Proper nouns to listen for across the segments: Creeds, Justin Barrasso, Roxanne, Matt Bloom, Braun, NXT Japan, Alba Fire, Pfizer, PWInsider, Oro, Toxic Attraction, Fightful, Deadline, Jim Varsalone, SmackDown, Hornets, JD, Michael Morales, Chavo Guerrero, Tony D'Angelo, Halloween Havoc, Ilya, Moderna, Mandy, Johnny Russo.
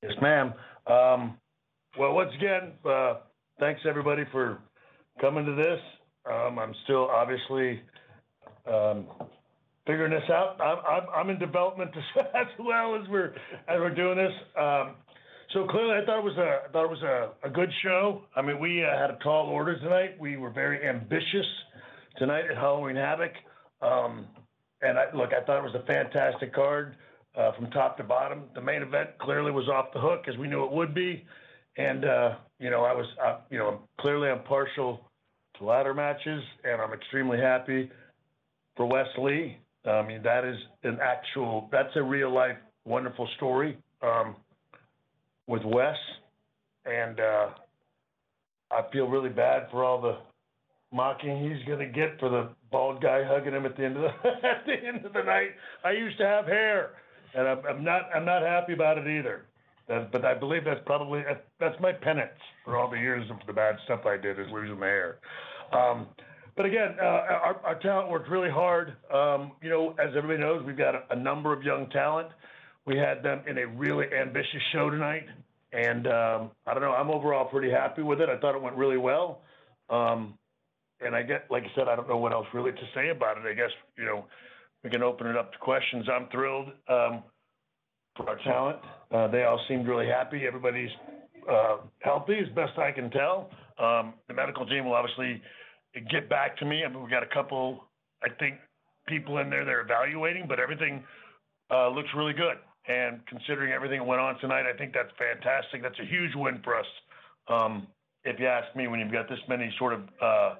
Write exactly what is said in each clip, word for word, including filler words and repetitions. Yes, ma'am. Um, well, once again, uh, thanks everybody for coming to this. Um, I'm still obviously um, figuring this out. I'm, I'm, I'm in development as well as we're as we're doing this. Um, so clearly, I thought it was a I thought it was a, a good show. I mean, we uh, had a tall order tonight. We were very ambitious tonight at Halloween Havoc. Um, and I, look, I thought it was a fantastic card. Uh, from top to bottom, the main event clearly was off the hook as we knew it would be, and uh, you know I was, I, you know, clearly I'm partial to ladder matches, and I'm extremely happy for Wes Lee. I mean, that is an actual, that's a real life wonderful story um, with Wes, and uh, I feel really bad for all the mocking he's gonna get for the bald guy hugging him at the end of the at the end of the night. I used to have hair. And I'm not, I'm not happy about it either. But I believe that's probably, that's my penance for all the years of the bad stuff I did is losing my hair. Um, but again, uh, our, our talent worked really hard. Um, you know, as everybody knows, we've got a, a number of young talent. We had them in a really ambitious show tonight. And um, I don't know, I'm overall pretty happy with it. I thought it went really well. Um, and I get, like I said, I don't know what else really to say about it. I guess, you know, we can open it up to questions. I'm thrilled um, for our talent. Uh, they all seemed really happy. Everybody's uh, healthy, as best I can tell. Um, the medical team will obviously get back to me. I mean, we've got a couple, I think, people in there they're evaluating, but everything uh, looks really good. And considering everything that went on tonight, I think that's fantastic. That's a huge win for us. Um, if you ask me, when you've got this many sort of, uh,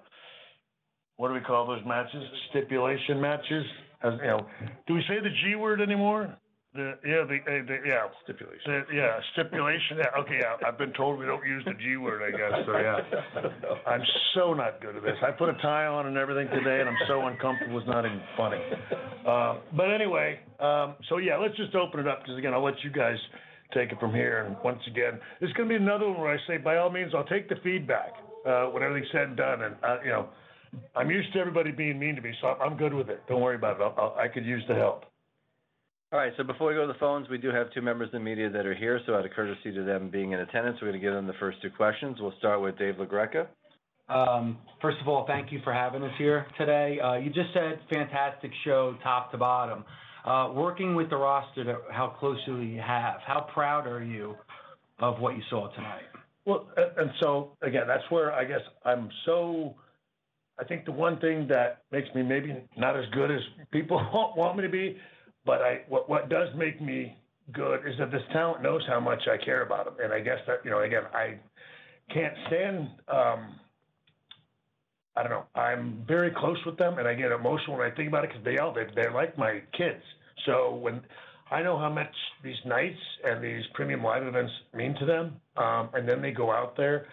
what do we call those matches? Stipulation matches. As, you know, do we say the G word anymore? The yeah, the, the yeah stipulation. The, yeah, stipulation. Yeah, okay, yeah. I've been told we don't use the G word. I guess so. Yeah, I'm so not good at this. I put a tie on and everything today, and I'm so uncomfortable. It's not even funny. Um, but anyway, um, so yeah, let's just open it up because again, I'll let you guys take it from here. And once again, there's going to be another one where I say, by all means, I'll take the feedback uh, when everything's said and done, and uh, you know. I'm used to everybody being mean to me, so I'm good with it. Don't worry about it. I'll, I'll, I could use the help. All right, so before we go to the phones, we do have two members of the media that are here, so out of courtesy to them being in attendance, we're going to give them the first two questions. We'll start with Dave LaGreca. Um, first of all, thank you for having us here today. Uh, you just said fantastic show top to bottom. Uh, working with the roster, to how closely you have, how proud are you of what you saw tonight? Well, and so, again, that's where I guess I'm so – I think the one thing that makes me maybe not as good as people want me to be, but I what, what does make me good is that this talent knows how much I care about them. And I guess that, you know, again, I can't stand, um, I don't know, I'm very close with them, and I get emotional when I think about it because they all, they, they're like my kids. So when I know how much these nights and these premium live events mean to them, um, and then they go out there,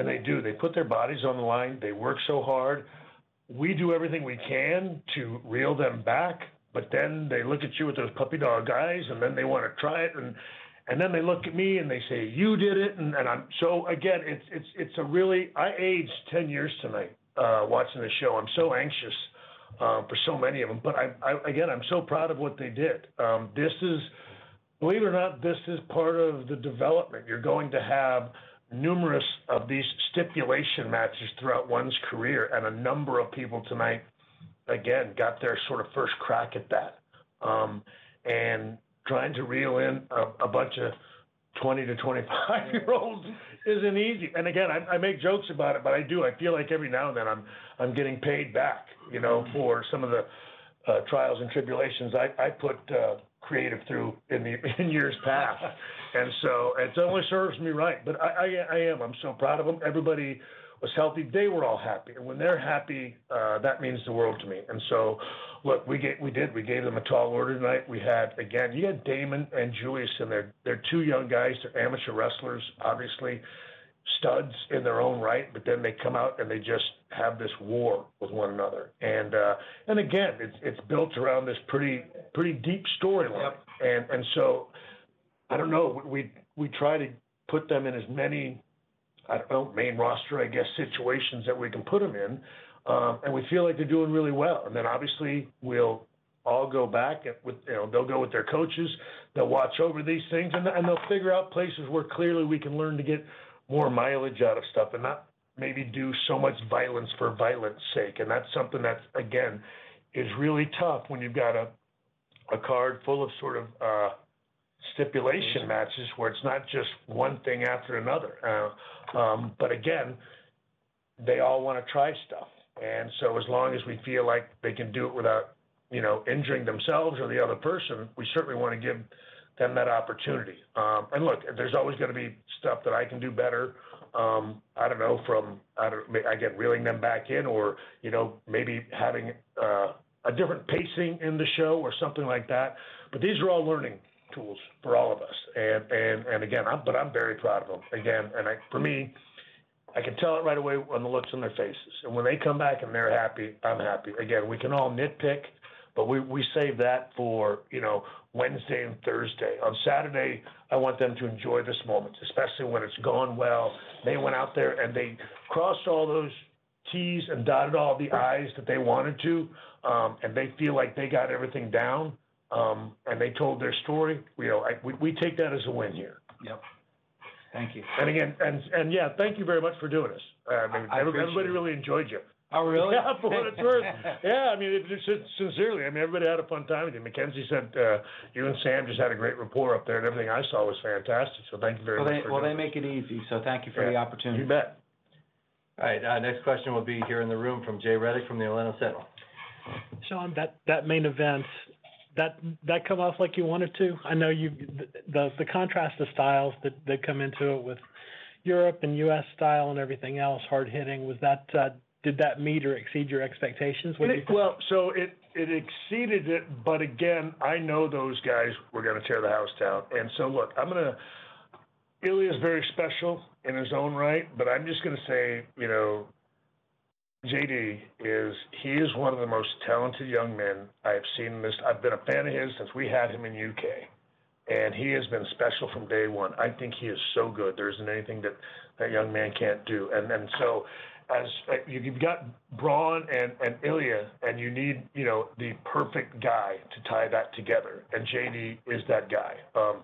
and they do. They put their bodies on the line. They work so hard. We do everything we can to reel them back, but then they look at you with those puppy dog eyes, and then they want to try it. And And then they look at me and they say, you did it. And, and I'm so, again, it's it's it's a really, I aged ten years tonight uh, watching this show. I'm so anxious uh, for so many of them. But, I, I again, I'm so proud of what they did. Um, this is, believe it or not, this is part of the development. You're going to have numerous of these stipulation matches throughout one's career. And a number of people tonight, again, got their sort of first crack at that. Um, and trying to reel in a, a bunch of twenty to twenty-five year olds isn't easy. And again, I, I make jokes about it, but I do. I feel like every now and then I'm I'm getting paid back, you know, for some of the uh, trials and tribulations I, I put uh, creative through in the in years past. And so it only serves me right. But I, I I am. I'm so proud of them. Everybody was healthy. They were all happy. And when they're happy, uh, that means the world to me. And so, look, we get, we did. We gave them a tall order tonight. We had, again, you had Damon and Julius in there. They're two young guys. They're amateur wrestlers, obviously, studs in their own right. But then they come out and they just have this war with one another. And uh, and again, it's it's built around this pretty pretty deep storyline. Yep. And and so, I don't know. We we try to put them in as many, I don't know, main roster, I guess, situations that we can put them in. Um, and we feel like they're doing really well. And then obviously we'll all go back and with, you know, they'll go with their coaches. They'll watch over these things and, and they'll figure out places where clearly we can learn to get more mileage out of stuff and not maybe do so much violence for violence sake. And that's something that's, again, is really tough when you've got a, a card full of sort of, uh, stipulation matches where it's not just one thing after another. Uh, um, but again, they all want to try stuff. And so as long as we feel like they can do it without, you know, injuring themselves or the other person, we certainly want to give them that opportunity. Um, and look, there's always going to be stuff that I can do better. Um, I don't know, from, I don't, again, reeling them back in or, you know, maybe having uh, a different pacing in the show or something like that. But these are all learning tools for all of us, and and and again, I'm, but I'm very proud of them. Again, and I, for me, I can tell it right away on the looks on their faces, and when they come back and they're happy, I'm happy. Again, we can all nitpick, but we we save that for, you know, Wednesday and Thursday. On Saturday, I want them to enjoy this moment, especially when it's gone well. They went out there and they crossed all those T's and dotted all the I's that they wanted to, um, and they feel like they got everything down. Um, and they told their story. You know, I, we we take that as a win here. Yep. Thank you. And again, and and yeah, thank you very much for doing this. Uh, I mean, I everybody, everybody really enjoyed you. Oh, really? Yeah, for what it's worth. Yeah, I mean, it, it, sincerely, I mean, everybody had a fun time with you. Mackenzie said uh, you and Sam just had a great rapport up there, and everything I saw was fantastic. So thank you very well, much. They, for well, doing they make this. It easy. So thank you for yeah, the opportunity. You bet. All right. Uh, next question will be here in the room from Jay Reddick from the Atlanta Sentinel. Sean, that that main event. That that come off like you wanted to? I know you the the contrast of styles that, that come into it with Europe and U S style and everything else, hard hitting. Was that uh, did that meet or exceed your expectations? It, well, so it it exceeded it, but again, I know those guys were going to tear the house down. And so look, I'm gonna Ilya's very special in his own right, but I'm just gonna say, you know, J D is, he is one of the most talented young men I have seen in this. I've been a fan of his since we had him in U K, and he has been special from day one. I think he is so good. There isn't anything that that young man can't do. And and so as you've got Braun and, and Ilya, and you need, you know, the perfect guy to tie that together. And J D is that guy. Um,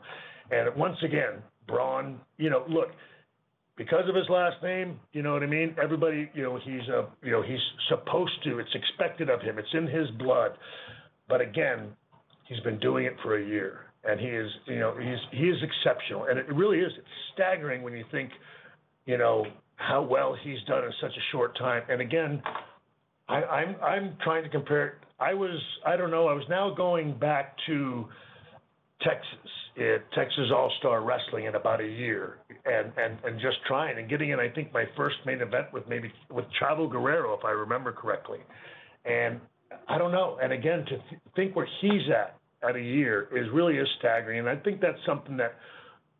and once again, Braun, you know, look, because of his last name, you know what I mean? Everybody, you know, he's a, you know, he's supposed to. It's expected of him. It's in his blood. But again, he's been doing it for a year, and he is, you know, he's he is exceptional. And it really is, it's staggering when you think, you know, how well he's done in such a short time. And again, I, I'm I'm trying to compare it. I was I don't know. I was now going back to Texas. It, Texas All-Star Wrestling in about a year, and, and, and just trying and getting in, I think, my first main event with maybe with Chavo Guerrero, if I remember correctly. And I don't know. And again, to th- think where he's at at a year is really is staggering. And I think that's something that,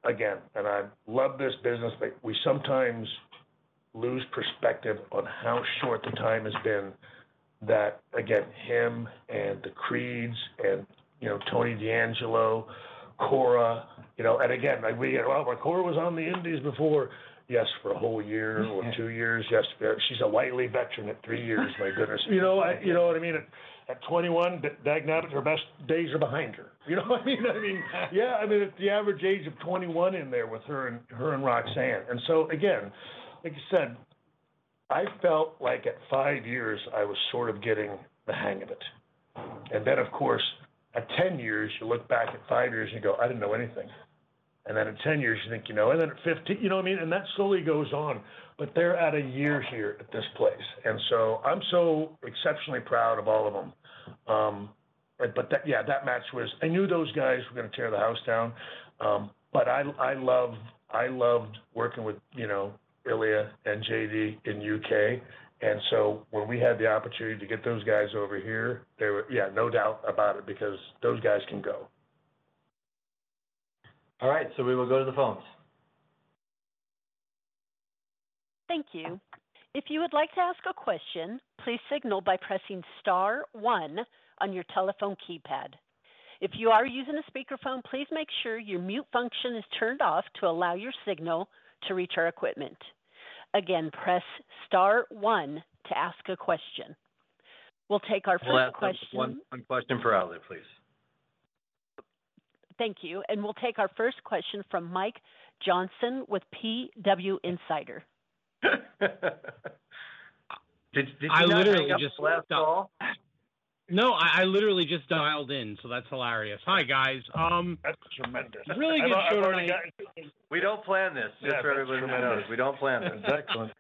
again, and I love this business, but we sometimes lose perspective on how short the time has been that, again, him and the Creeds and, you know, Tony D'Angelo, Cora, You know, and again, like we get, well, Cora was on the Indies before. Yes, for a whole year or two years. Yes, she's a Whiteley veteran at three years. My goodness, you know, I, you know what I mean. At, at twenty-one, dagnabbit, her best days are behind her. You know what I mean? I mean, yeah, I mean, it's the average age of twenty-one in there with her and her and Roxanne. And so again, like you said, I felt like at five years I was sort of getting the hang of it, and then of course at ten years you look back at five years and you go, I didn't know anything. And then at ten years, you think you know. And then at fifteen, you know what I mean? And that slowly goes on. But they're at a year here at this place. And so I'm so exceptionally proud of all of them. Um, but, that, yeah, that match was – I knew those guys were going to tear the house down. Um, but I, I, loved, I loved working with, you know, Ilya and J D in U K. And so when we had the opportunity to get those guys over here, they were – yeah, no doubt about it, because those guys can go. All right, so we will go to the phones. Thank you. If you would like to ask a question, please signal by pressing star one on your telephone keypad. If you are using a speakerphone, please make sure your mute function is turned off to allow your signal to reach our equipment. Again, press star one to ask a question. We'll take our we'll first question. One, one question per outlet, please. Thank you. And we'll take our first question from Mike Johnson with P W Insider. did, did I literally just left off? No, I, I literally just dialed in, so that's hilarious. Hi, guys. Um, that's tremendous. Really good show tonight. We don't plan this, just yeah, for everybody who knows. We don't plan this. Excellent.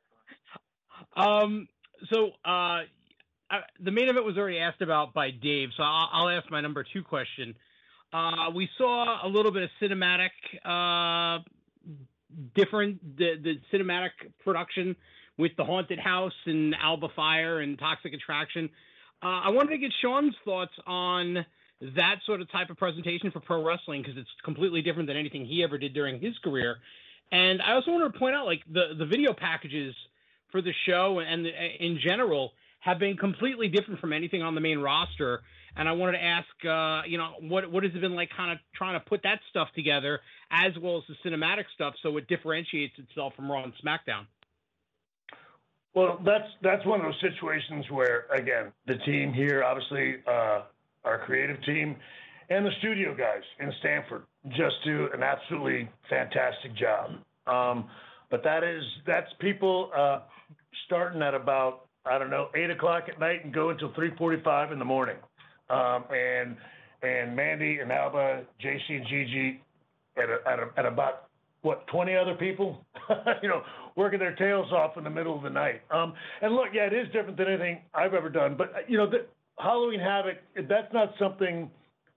Um, so uh, I, the main event was already asked about by Dave, so I'll, I'll ask my number two question. Uh, we saw a little bit of cinematic, uh, different, the, the cinematic production with the Haunted House and Alba Fire and Toxic Attraction. Uh, I wanted to get Sean's thoughts on that sort of type of presentation for pro wrestling, because it's completely different than anything he ever did during his career. And I also wanted to point out, like, the, the video packages for the show and the, in general have been completely different from anything on the main roster. And I wanted to ask, uh, you know, what what has it been like kind of trying to put that stuff together as well as the cinematic stuff so it differentiates itself from Raw and SmackDown? Well, that's that's one of those situations where, again, the team here, obviously uh, our creative team and the studio guys in Stanford just do an absolutely fantastic job. Um, but that is that's people uh, starting at about, I don't know, eight o'clock at night and go until three forty-five in the morning. Um, and and Mandy and Alba, J C and Gigi, and at, at, at about, what, twenty other people, you know, working their tails off in the middle of the night. Um, and look, yeah, it is different than anything I've ever done. But, you know, the Halloween Havoc, that's not something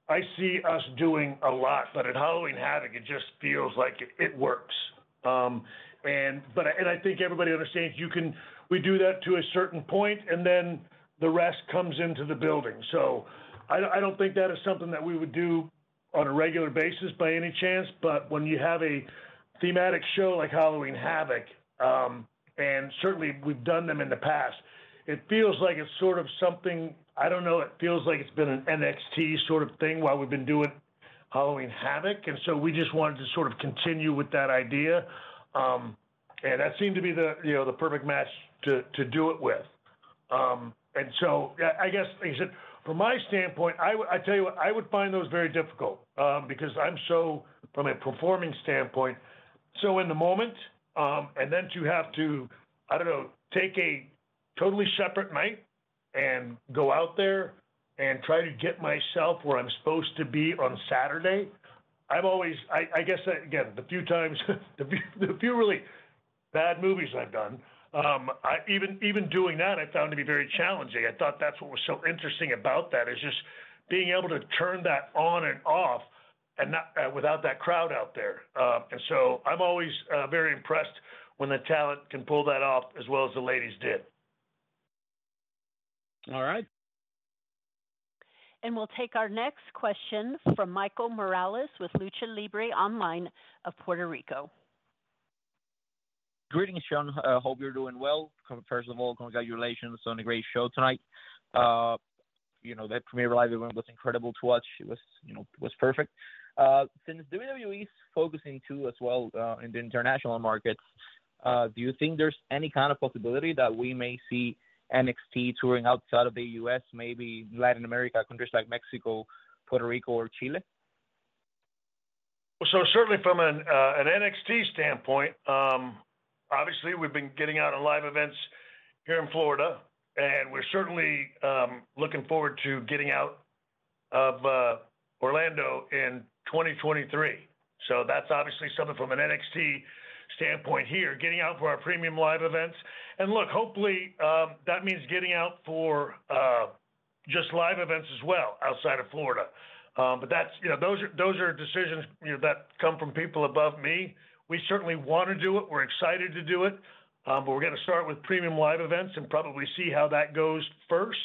I see us doing a lot. But at Halloween Havoc, it just feels like it, it works. Um, and but and I think everybody understands you can we do that to a certain point, and then the rest comes into the building. So I, I don't think that is something that we would do on a regular basis by any chance. But when you have a thematic show like Halloween Havoc, um, and certainly we've done them in the past, it feels like it's sort of something, I don't know, it feels like it's been an N X T sort of thing while we've been doing Halloween Havoc. And so we just wanted to sort of continue with that idea. Um, and that seemed to be the, you know, the perfect match to, to do it with. Um, And so I guess, like I said, from my standpoint, I, w- I tell you what, I would find those very difficult um, because I'm so, from a performing standpoint, so in the moment, um, and then to have to, I don't know, take a totally separate night and go out there and try to get myself where I'm supposed to be on Saturday. I've always, I, I guess, that, again, the few times, the, few, the few really bad movies I've done, Um, I, even even doing that, I found to be very challenging. I thought that's what was so interesting about that, is just being able to turn that on and off, and not uh, without that crowd out there. Uh, and so I'm always uh, very impressed when the talent can pull that off as well as the ladies did. All right. And we'll take our next question from Michael Morales with Lucha Libre Online of Puerto Rico. Greetings, Sean. Uh, hope you're doing well. First of all, congratulations on a great show tonight. Uh, you know, that premiere live event was incredible to watch. It was, you know, it was perfect. Uh, since W W E's focusing too as well uh, in the international markets, uh, do you think there's any kind of possibility that we may see N X T touring outside of the U S, maybe Latin America, countries like Mexico, Puerto Rico, or Chile? Well, so certainly from an, uh, an N X T standpoint, um, obviously we've been getting out on live events here in Florida, and we're certainly um, looking forward to getting out of uh, Orlando in twenty twenty-three. So that's obviously something from an N X T standpoint here, getting out for our premium live events. And look, hopefully um, that means getting out for uh, just live events as well outside of Florida. Um, but that's, you know, those are, those are decisions, you know, that come from people above me. We certainly want to do it. We're excited to do it. Um, but we're going to start with premium live events and probably see how that goes first.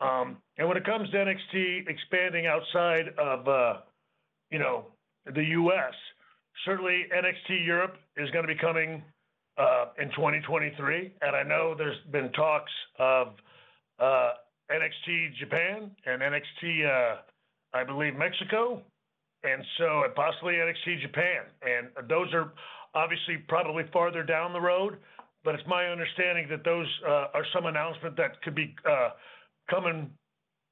Um, and when it comes to N X T expanding outside of, uh, you know, the U S, certainly N X T Europe is going to be coming uh, in twenty twenty-three. And I know there's been talks of uh, N X T Japan and N X T, uh, I believe, Mexico, and so and possibly N X T Japan. And those are obviously probably farther down the road, but it's my understanding that those uh, are some announcement that could be uh, coming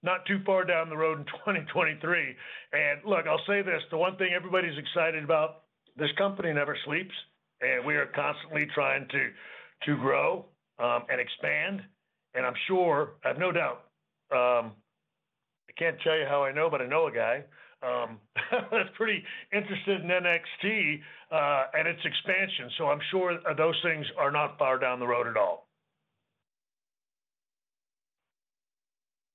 not too far down the road in twenty twenty-three. And look, I'll say this, the one thing everybody's excited about, this company never sleeps, and we are constantly trying to, to grow um, and expand. And I'm sure, I have no doubt, um, I can't tell you how I know, but I know a guy um, that's pretty interested in N X T uh, and its expansion. So I'm sure those things are not far down the road at all.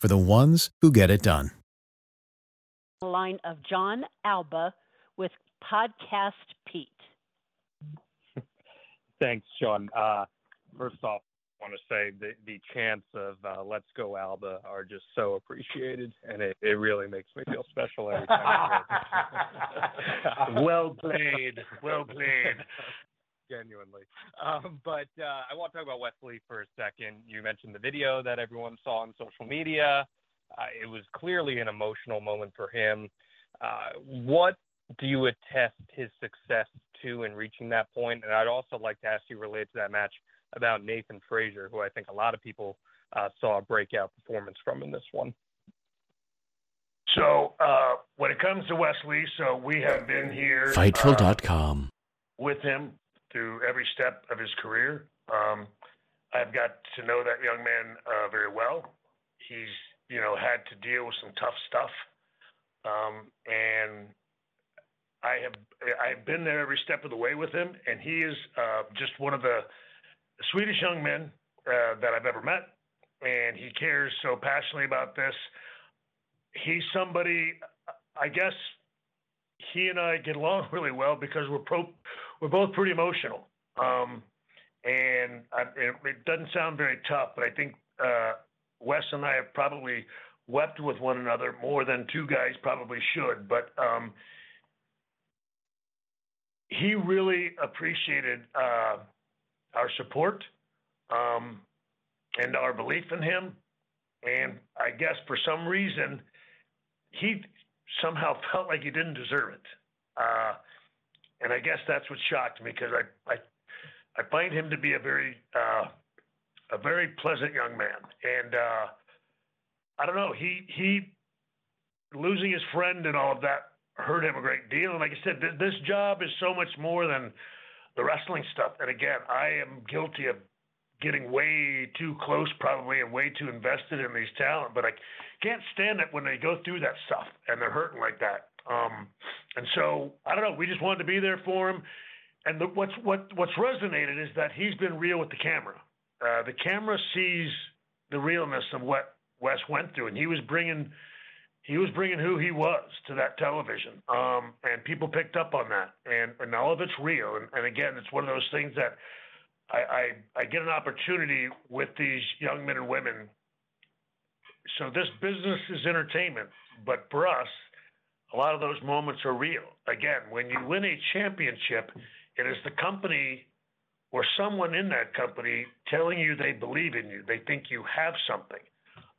for the ones who get it done. The line of John Alba with Podcast Pete. Thanks, John. Uh, first off, I want to say the, the chants of uh, Let's Go Alba are just so appreciated, and it, it really makes me feel special every time. Well played. Well played. Genuinely. Um, but uh, I want to talk about Wes Lee for a second. You mentioned the video that everyone saw on social media. Uh, it was clearly an emotional moment for him. Uh, what do you attest his success to in reaching that point? And I'd also like to ask you, related to that match, about Nathan Frazer, who I think a lot of people uh, saw a breakout performance from in this one. So uh, when it comes to Wes Lee, so we have been here Fightful dot com uh, with him through every step of his career. Um, I've got to know that young man uh, very well. He's, you know, had to deal with some tough stuff. Um, and I have, I've been there every step of the way with him. And he is uh, just one of the sweetest young men uh, that I've ever met, and he cares so passionately about this. He's somebody, I guess he and I get along really well because we're pro, we're both pretty emotional. Um, and I, it, it doesn't sound very tough, but I think uh, Wes and I have probably wept with one another more than two guys probably should. But um, he really appreciated uh, our support, um, and our belief in him. And I guess for some reason, he somehow felt like he didn't deserve it. Uh, and I guess that's what shocked me, because I, I, I find him to be a very, uh, a very pleasant young man. And uh, I don't know, he, he losing his friend and all of that hurt him a great deal. And like I said, th- this job is so much more than the wrestling stuff. And again, I am guilty of getting way too close probably and way too invested in these talent, but I can't stand it when they go through that stuff and they're hurting like that. Um, and so, I don't know, we just wanted to be there for him. And the, what's, what, what's resonated is that he's been real with the camera. Uh, the camera sees the realness of what Wes went through, and he was bringing he was bringing who he was to that television. Um, and people picked up on that. And, and all of it's real. And, and again, it's one of those things that I, I, I get an opportunity with these young men and women. So this business is entertainment, but for us, a lot of those moments are real. Again, when you win a championship, it is the company or someone in that company telling you they believe in you. They think you have something.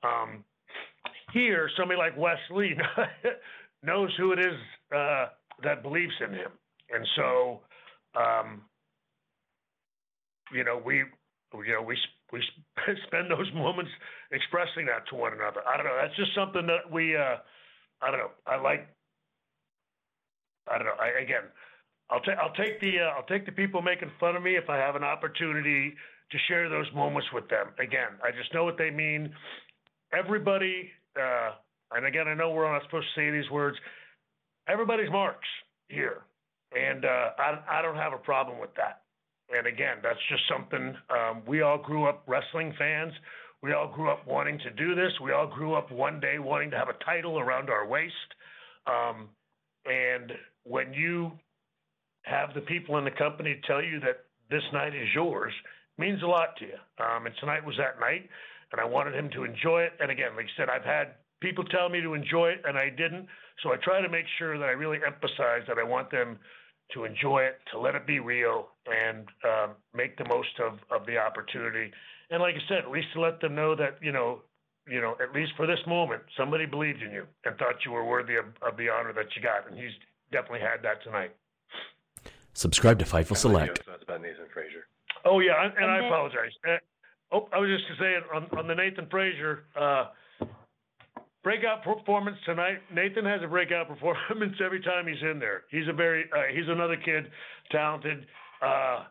Um, here, somebody like Wes Lee knows who it is uh, that believes in him. And so, um, you know, we, you know, we, we spend those moments expressing that to one another. I don't know. That's just something that we, uh, I don't know. I like, I don't know. I, again, I'll take, I'll take the, uh, I'll take the people making fun of me if I have an opportunity to share those moments with them. Again, I just know what they mean. Everybody. Uh, and again, I know we're not supposed to say these words. Everybody's marks here. And, uh, I, I don't have a problem with that. And again, that's just something, um, we all grew up wrestling fans. We all grew up wanting to do this. We all grew up one day wanting to have a title around our waist. Um, and when you have the people in the company tell you that this night is yours, it means a lot to you. Um, and tonight was that night, and I wanted him to enjoy it. And again, like I said, I've had people tell me to enjoy it, and I didn't. So I try to make sure that I really emphasize that I want them to enjoy it, to let it be real, and um, make the most of, of the opportunity. And like I said, at least to let them know that, you know, you know, at least for this moment, somebody believed in you and thought you were worthy of, of the honor that you got. And he's definitely had that tonight. Subscribe to Fightful Select. That's about Nathan Frazer. Oh, yeah, and, and I apologize. Uh, oh, I was just going to say, on, on the Nathan Frazer, uh, breakout performance tonight. Nathan has a breakout performance every time he's in there. He's a very, uh, he's another kid, talented. Uh,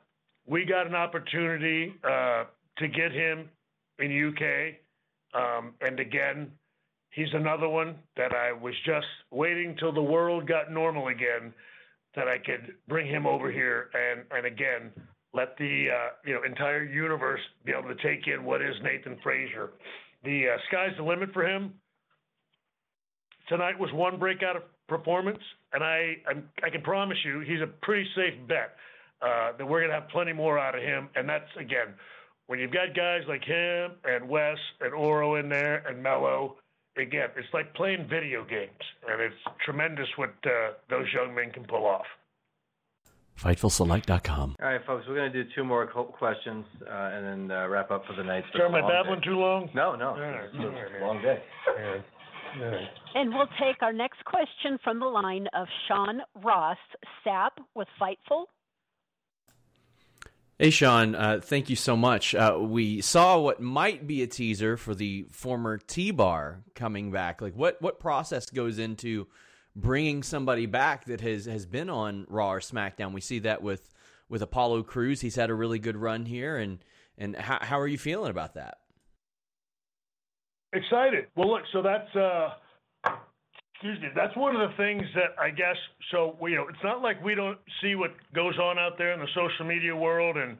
we got an opportunity uh, to get him in U K. Um, and again, he's another one that I was just waiting till the world got normal again, that I could bring him over here. And, and again, let the uh, you know entire universe be able to take in what is Nathan Frazer. The uh, sky's the limit for him. Tonight was one breakout of performance, and I I'm, I can promise you he's a pretty safe bet uh, that we're going to have plenty more out of him. And that's, again, when you've got guys like him and Wes and Oro in there and Mello, again, it's like playing video games, and it's tremendous what uh, those young men can pull off. Fightful Select dot com. All right, folks, we're going to do two more questions uh, and then uh, wrap up for the night. Sure, am I babbling too long? No, no. All right. It's a long day. All right. And we'll take our next question from the line of Sean Ross Sapp with Fightful. Hey, Sean. Uh, thank you so much. Uh, we saw what might be a teaser for the former T-Bar coming back. Like, what, what process goes into bringing somebody back that has, has been on Raw or SmackDown? We see that with, with Apollo Crews. He's had a really good run here. And, and how, how are you feeling about that? Excited. Well, look, so that's, uh, excuse me, that's one of the things that I guess, so, you know, it's not like we don't see what goes on out there in the social media world and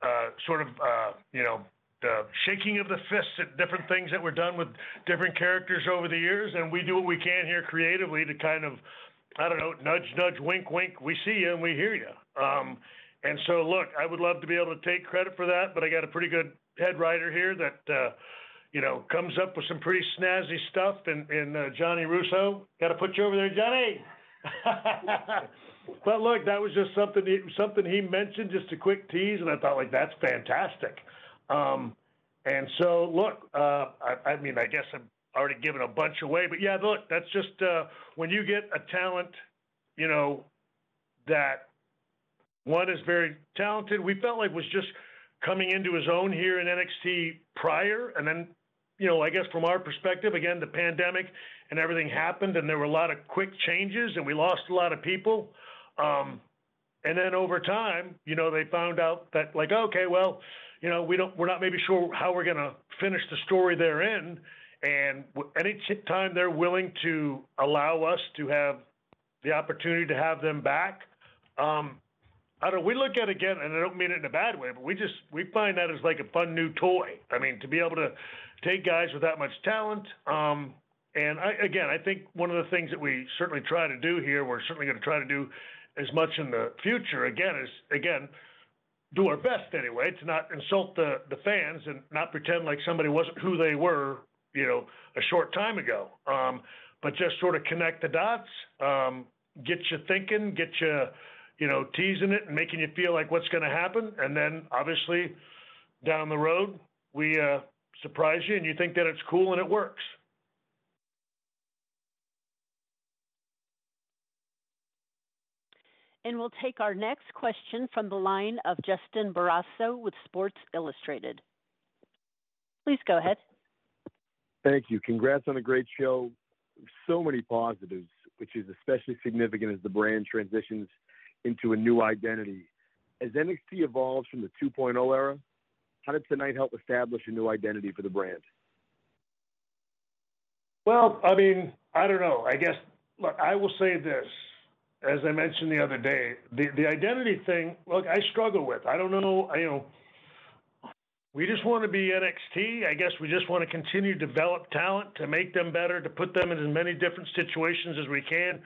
uh, sort of, uh, you know, the shaking of the fists at different things that were done with different characters over the years. And we do what we can here creatively to kind of, I don't know, nudge, nudge, wink, wink. We see you and we hear you. Um, and so, look, I would love to be able to take credit for that, but I got a pretty good head writer here that, uh, you know, comes up with some pretty snazzy stuff. And, and uh, Johnny Russo, got to put you over there, Johnny. But look, that was just something he, something he mentioned, just a quick tease, and I thought, like, that's fantastic. Um, and so, look, uh, I, I mean, I guess I'm already giving a bunch away, but yeah, look, that's just uh, when you get a talent, you know, that one is very talented. We felt like was just coming into his own here in N X T prior, and then, you know, I guess from our perspective, again, the pandemic and everything happened, and there were a lot of quick changes, and we lost a lot of people. Um, and then over time, you know, they found out that, like, okay, well, you know, we don't, we're not maybe sure how we're going to finish the story they're in. And any time they're willing to allow us to have the opportunity to have them back, um, I don't, we look at it again, and I don't mean it in a bad way, but we just, we find that as like a fun new toy. I mean, to be able to take guys with that much talent, um, And I, again, I think one of the things that we certainly try to do here, we're certainly going to try to do as much in the future, again, is, again, do our best anyway, to not insult the, the fans and not pretend like somebody wasn't who they were, you know, a short time ago. Um, but just sort of connect the dots, um, get you thinking, get you, you know, teasing it and making you feel like what's going to happen. And then obviously down the road, we uh, surprise you and you think that it's cool and it works. And we'll take our next question from the line of Justin Barrasso with Sports Illustrated. Please go ahead. Thank you. Congrats on a great show. So many positives, which is especially significant as the brand transitions into a new identity. As N X T evolves from the two point oh era, how did tonight help establish a new identity for the brand? Well, I mean, I don't know. I guess, look, I will say this. As I mentioned the other day, the, the identity thing, look, I struggle with. I don't know, I, you know, we just want to be N X T. I guess we just want to continue to develop talent, to make them better, to put them in as many different situations as we can,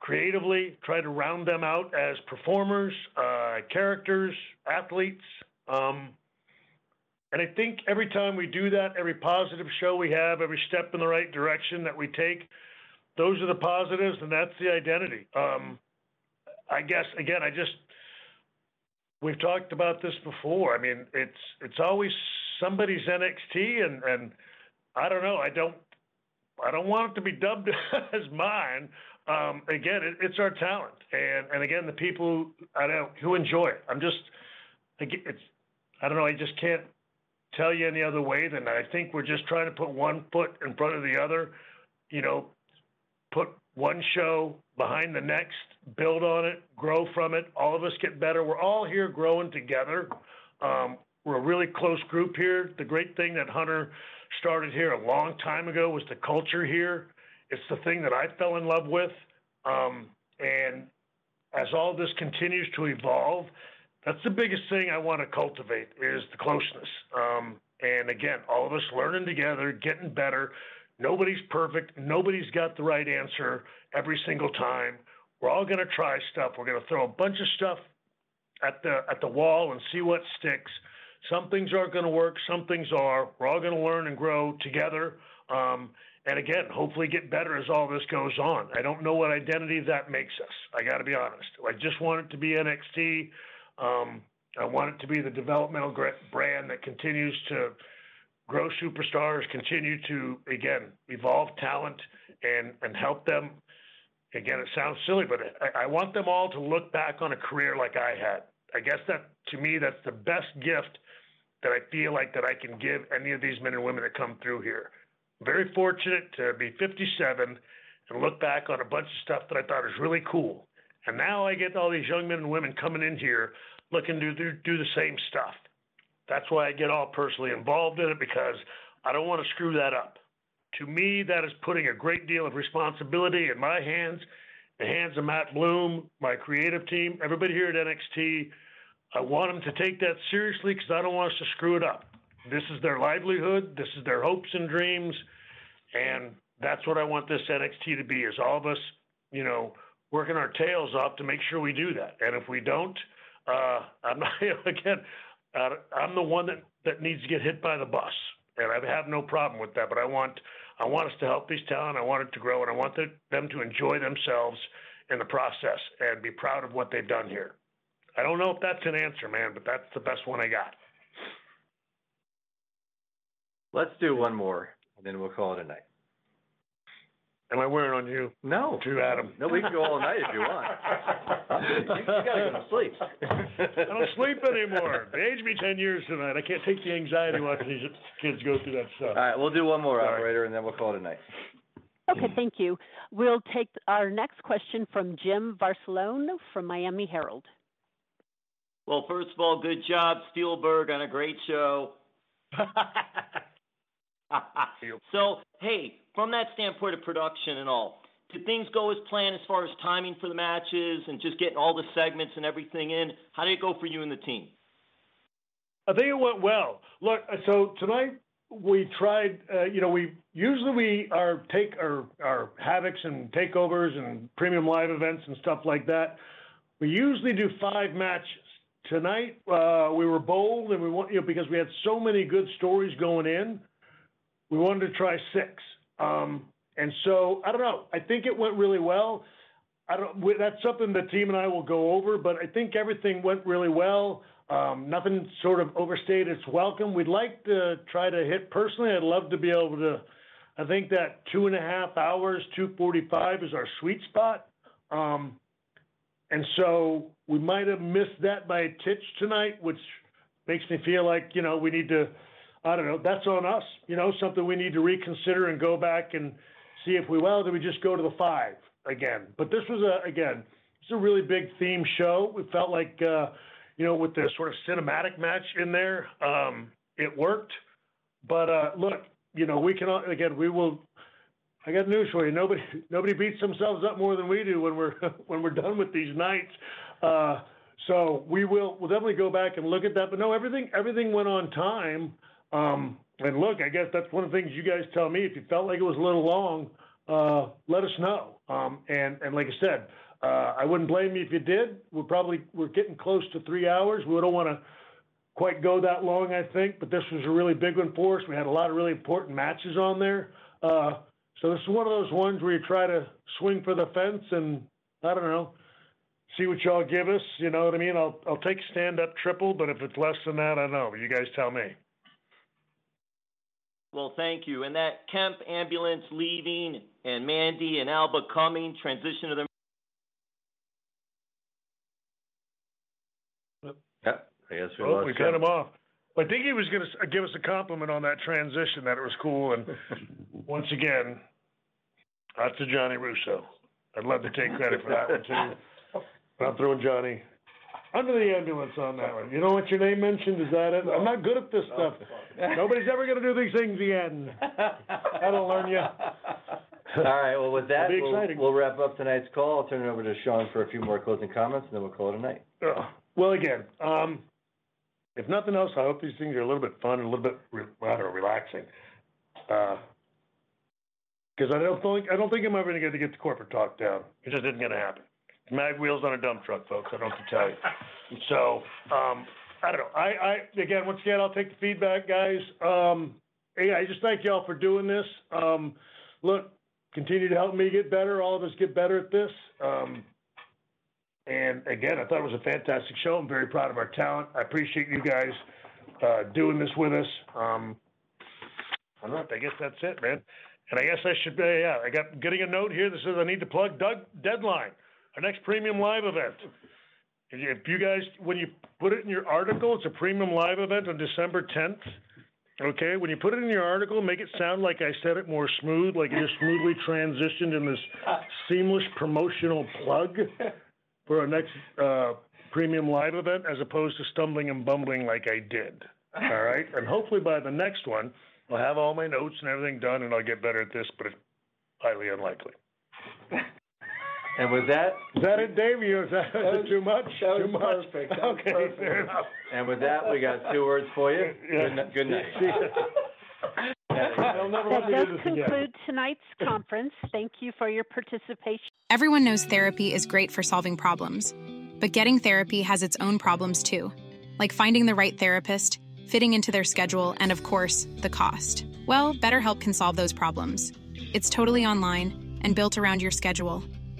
creatively, try to round them out as performers, uh, characters, athletes. Um, and I think every time we do that, every positive show we have, every step in the right direction that we take, those are the positives, and that's the identity. Um, I guess, again, I just, we've talked about this before. I mean, it's it's always somebody's N X T, and, and I don't know. I don't I don't want it to be dubbed as mine. Um, again, it, it's our talent, and, and again, the people who, I don't who enjoy it. I'm just, it's I don't know. I just can't tell you any other way than I think we're just trying to put one foot in front of the other, you know. Put one show behind the next, build on it, grow from it. All of us get better. We're all here growing together. Um, we're a really close group here. The great thing that Hunter started here a long time ago was the culture here. It's the thing that I fell in love with. Um, and as all this continues to evolve, that's the biggest thing I want to cultivate is the closeness. Um, and again, all of us learning together, getting better. Nobody's perfect. Nobody's got the right answer every single time. We're all going to try stuff. We're going to throw a bunch of stuff at the at the wall and see what sticks. Some things aren't going to work. Some things are. We're all going to learn and grow together. Um, and again, hopefully get better as all this goes on. I don't know what identity that makes us. I got to be honest. I just want it to be N X T. Um, I want it to be the developmental brand that continues to grow superstars, continue to, again, evolve talent and, and help them. Again, it sounds silly, but I, I want them all to look back on a career like I had. I guess that, to me, that's the best gift that I feel like that I can give any of these men and women that come through here. I'm very fortunate to be fifty-seven and look back on a bunch of stuff that I thought was really cool. And now I get all these young men and women coming in here looking to do, do the same stuff. That's why I get all personally involved in it, because I don't want to screw that up. To me, that is putting a great deal of responsibility in my hands, the hands of Matt Bloom, my creative team, everybody here at N X T. I want them to take that seriously because I don't want us to screw it up. This is their livelihood. This is their hopes and dreams. And that's what I want this N X T to be, is all of us, you know, working our tails off to make sure we do that. And if we don't, uh, I'm not, again, Uh, I'm the one that, that needs to get hit by the bus, and I have no problem with that. But I want I want us to help these talent. I want it to grow, and I want the, them to enjoy themselves in the process and be proud of what they've done here. I don't know if that's an answer, man, but that's the best one I got. Let's do one more, and then we'll call it a night. Am I wearing on you? No. Drew Adam. No, we can go all night if you want. you, you got to go to sleep. I don't sleep anymore. They aged me ten years tonight. I can't take the anxiety watching these kids go through that stuff. All right, we'll do one more, Sorry. operator, and then we'll call it a night. Okay, thank you. We'll take our next question from Jim Varsalone from Miami Herald. Well, first of all, good job, Steelberg, on a great show. So, hey, from that standpoint of production and all, did things go as planned as far as timing for the matches and just getting all the segments and everything in? How did it go for you and the team? I think it went well. Look, so tonight we tried, uh, you know, we usually we our take our our Havocs and takeovers and premium live events and stuff like that. We usually do five matches. Tonight uh, we were bold and we want you know, because we had so many good stories going in. We wanted to try six, um, and so I don't know. I think it went really well. I don't. That's something the team and I will go over, but I think everything went really well. Um, nothing sort of overstayed its welcome. We'd like to try to hit personally. I'd love to be able to. I think that two and a half hours, two forty-five is our sweet spot, um, and so we might have missed that by a titch tonight, which makes me feel like you know we need to. I don't know. That's on us. You know, something we need to reconsider and go back and see if we well. Then we just go to the five again. But this was a again, it's a really big theme show. We felt like. Uh, You know, with the sort of cinematic match in there, um, it worked. But uh, look, you know, we can again. We will. I got news for you. Nobody, nobody beats themselves up more than we do when we're when we're done with these nights. Uh, so we will. We'll definitely go back and look at that. But no, everything everything went on time. Um, and look, I guess that's one of the things you guys tell me. If you felt like it was a little long, uh, let us know. Um, and and like I said. Uh, I wouldn't blame you if you did. We're probably we're getting close to three hours. We don't want to quite go that long, I think. But this was a really big one for us. We had a lot of really important matches on there. Uh, so this is one of those ones where you try to swing for the fence and I don't know, see what y'all give us. You know what I mean? I'll I'll take stand up triple, but if it's less than that, I don't know. You guys tell me. Well, thank you. And that Kemp ambulance leaving and Mandy and Alba coming transition to their. Yep. I guess we, oh, we cut him off. But I think he was going to give us a compliment on that transition, that it was cool. And once again, that's to Johnny Russo. I'd love to take credit for that one, too. I'm throwing Johnny under the ambulance on that one. You know what your name mentioned? Is that it? I'm not good at this stuff. Nobody's ever going to do these things again. That'll learn you. All right. Well, with that, we'll, we'll wrap up tonight's call. I'll turn it over to Sean for a few more closing comments, and then we'll call it a night. Uh, Well, again, um, if nothing else, I hope these things are a little bit fun and a little bit re- I don't know, relaxing. Because uh, I don't think I don't think I'm ever going to get the corporate talk down. It just isn't going to happen. Mad wheels on a dump truck, folks. I don't have to tell you. So um, I don't know. I, I again, once again, I'll take the feedback, guys. Um, yeah, I just thank y'all for doing this. Um, look, continue to help me get better. All of us get better at this. Um, And, again, I thought it was a fantastic show. I'm very proud of our talent. I appreciate you guys uh, doing this with us. Um, I don't know. I guess that's it, man. And I guess I should uh, – yeah, I got getting a note here that says I need to plug Doug Deadline, our next premium live event. If you guys – when you put it in your article, it's a premium live event on December tenth. Okay? When you put it in your article, make it sound like I said it more smooth, like it just smoothly transitioned in this seamless promotional plug. For our next uh, premium live event, as opposed to stumbling and bumbling like I did. All right? And hopefully by the next one, I'll have all my notes and everything done, and I'll get better at this, but it's highly unlikely. And with that... Is that it, Dave? Is that, that was, too much? That was too much. Perfect. That okay, was perfect. Fair enough. And with that, we got two words for you. Yeah. Good, n- good night. That does conclude tonight's conference. Thank you for your participation. Everyone knows therapy is great for solving problems, but getting therapy has its own problems too, like finding the right therapist, fitting into their schedule, and of course, the cost. Well, BetterHelp can solve those problems. It's totally online and built around your schedule.